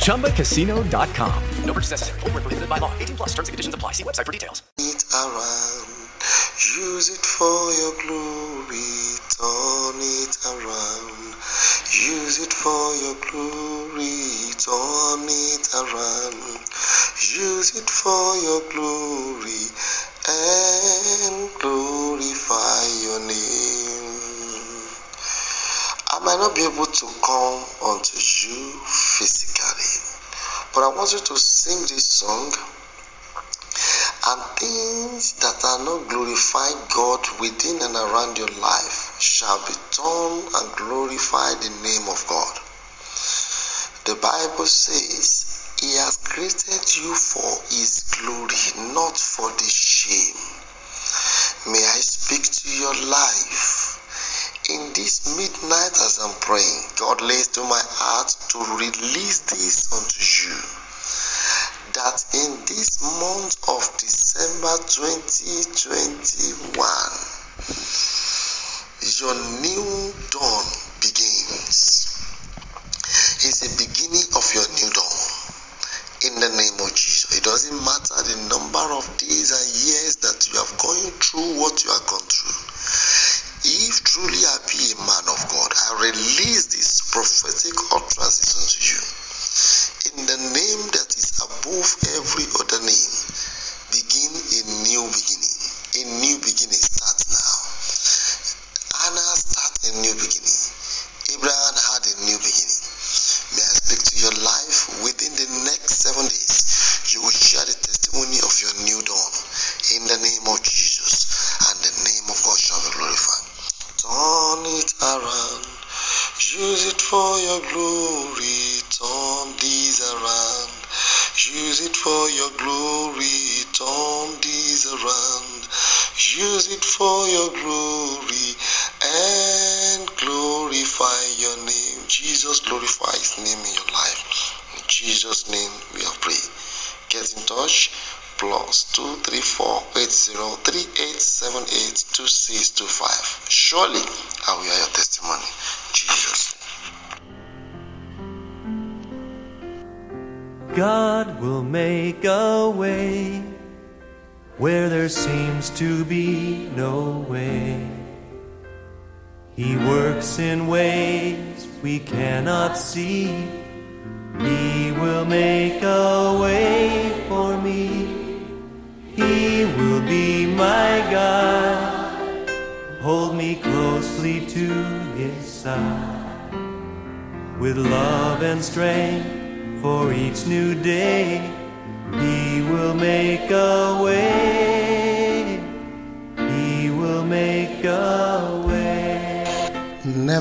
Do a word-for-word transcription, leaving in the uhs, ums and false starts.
Chumba Casino dot com. No purchase necessary. Void where prohibited by law. eighteen plus terms and conditions apply. See website for details. Use it for your glory. Turn it around. Use it for your glory. Turn it around. Use it for your glory and glorify your name. I might not be able to come unto you physically, but I want you to sing this song, and things that are not glorifying God within and around your life shall be turned and glorify the name of God. The Bible says, He has created you for His glory, not for the shame. May I speak to your life. In this midnight as I'm praying, God lays to my heart to release this unto you. That in this month of December twenty twenty-one, your new dawn begins. It's the beginning of your new dawn. In the name of Jesus, it doesn't matter the number of days and years that you have gone through what you have gone through. If truly I be a man of God, I release this prophetic utterance unto you. In the name that is above every other name, begin a new beginning. A new beginning starts now. Hannah started a new beginning. Abraham had a new beginning. May I speak to your life within the next seven days. You will share the testimony of your new dawn. In the name of Jesus, and the name of God shall be glorified. Turn it around. Use it for your glory. Turn these around. Use it for your glory. Turn these around. Use it for your glory and glorify your name. Jesus, glorify His name in your life. In Jesus' name we have prayed. Get in touch. Plus two three four eight zero three eight seven eight two six two five. Surely I will hear your testimony. Jesus. God will make a way where there seems to be no way. He works in ways we cannot see. He will make a way for me. He will be my God. Hold me closely to His side. With love and strength for each new day, He will make a way. He will make a way.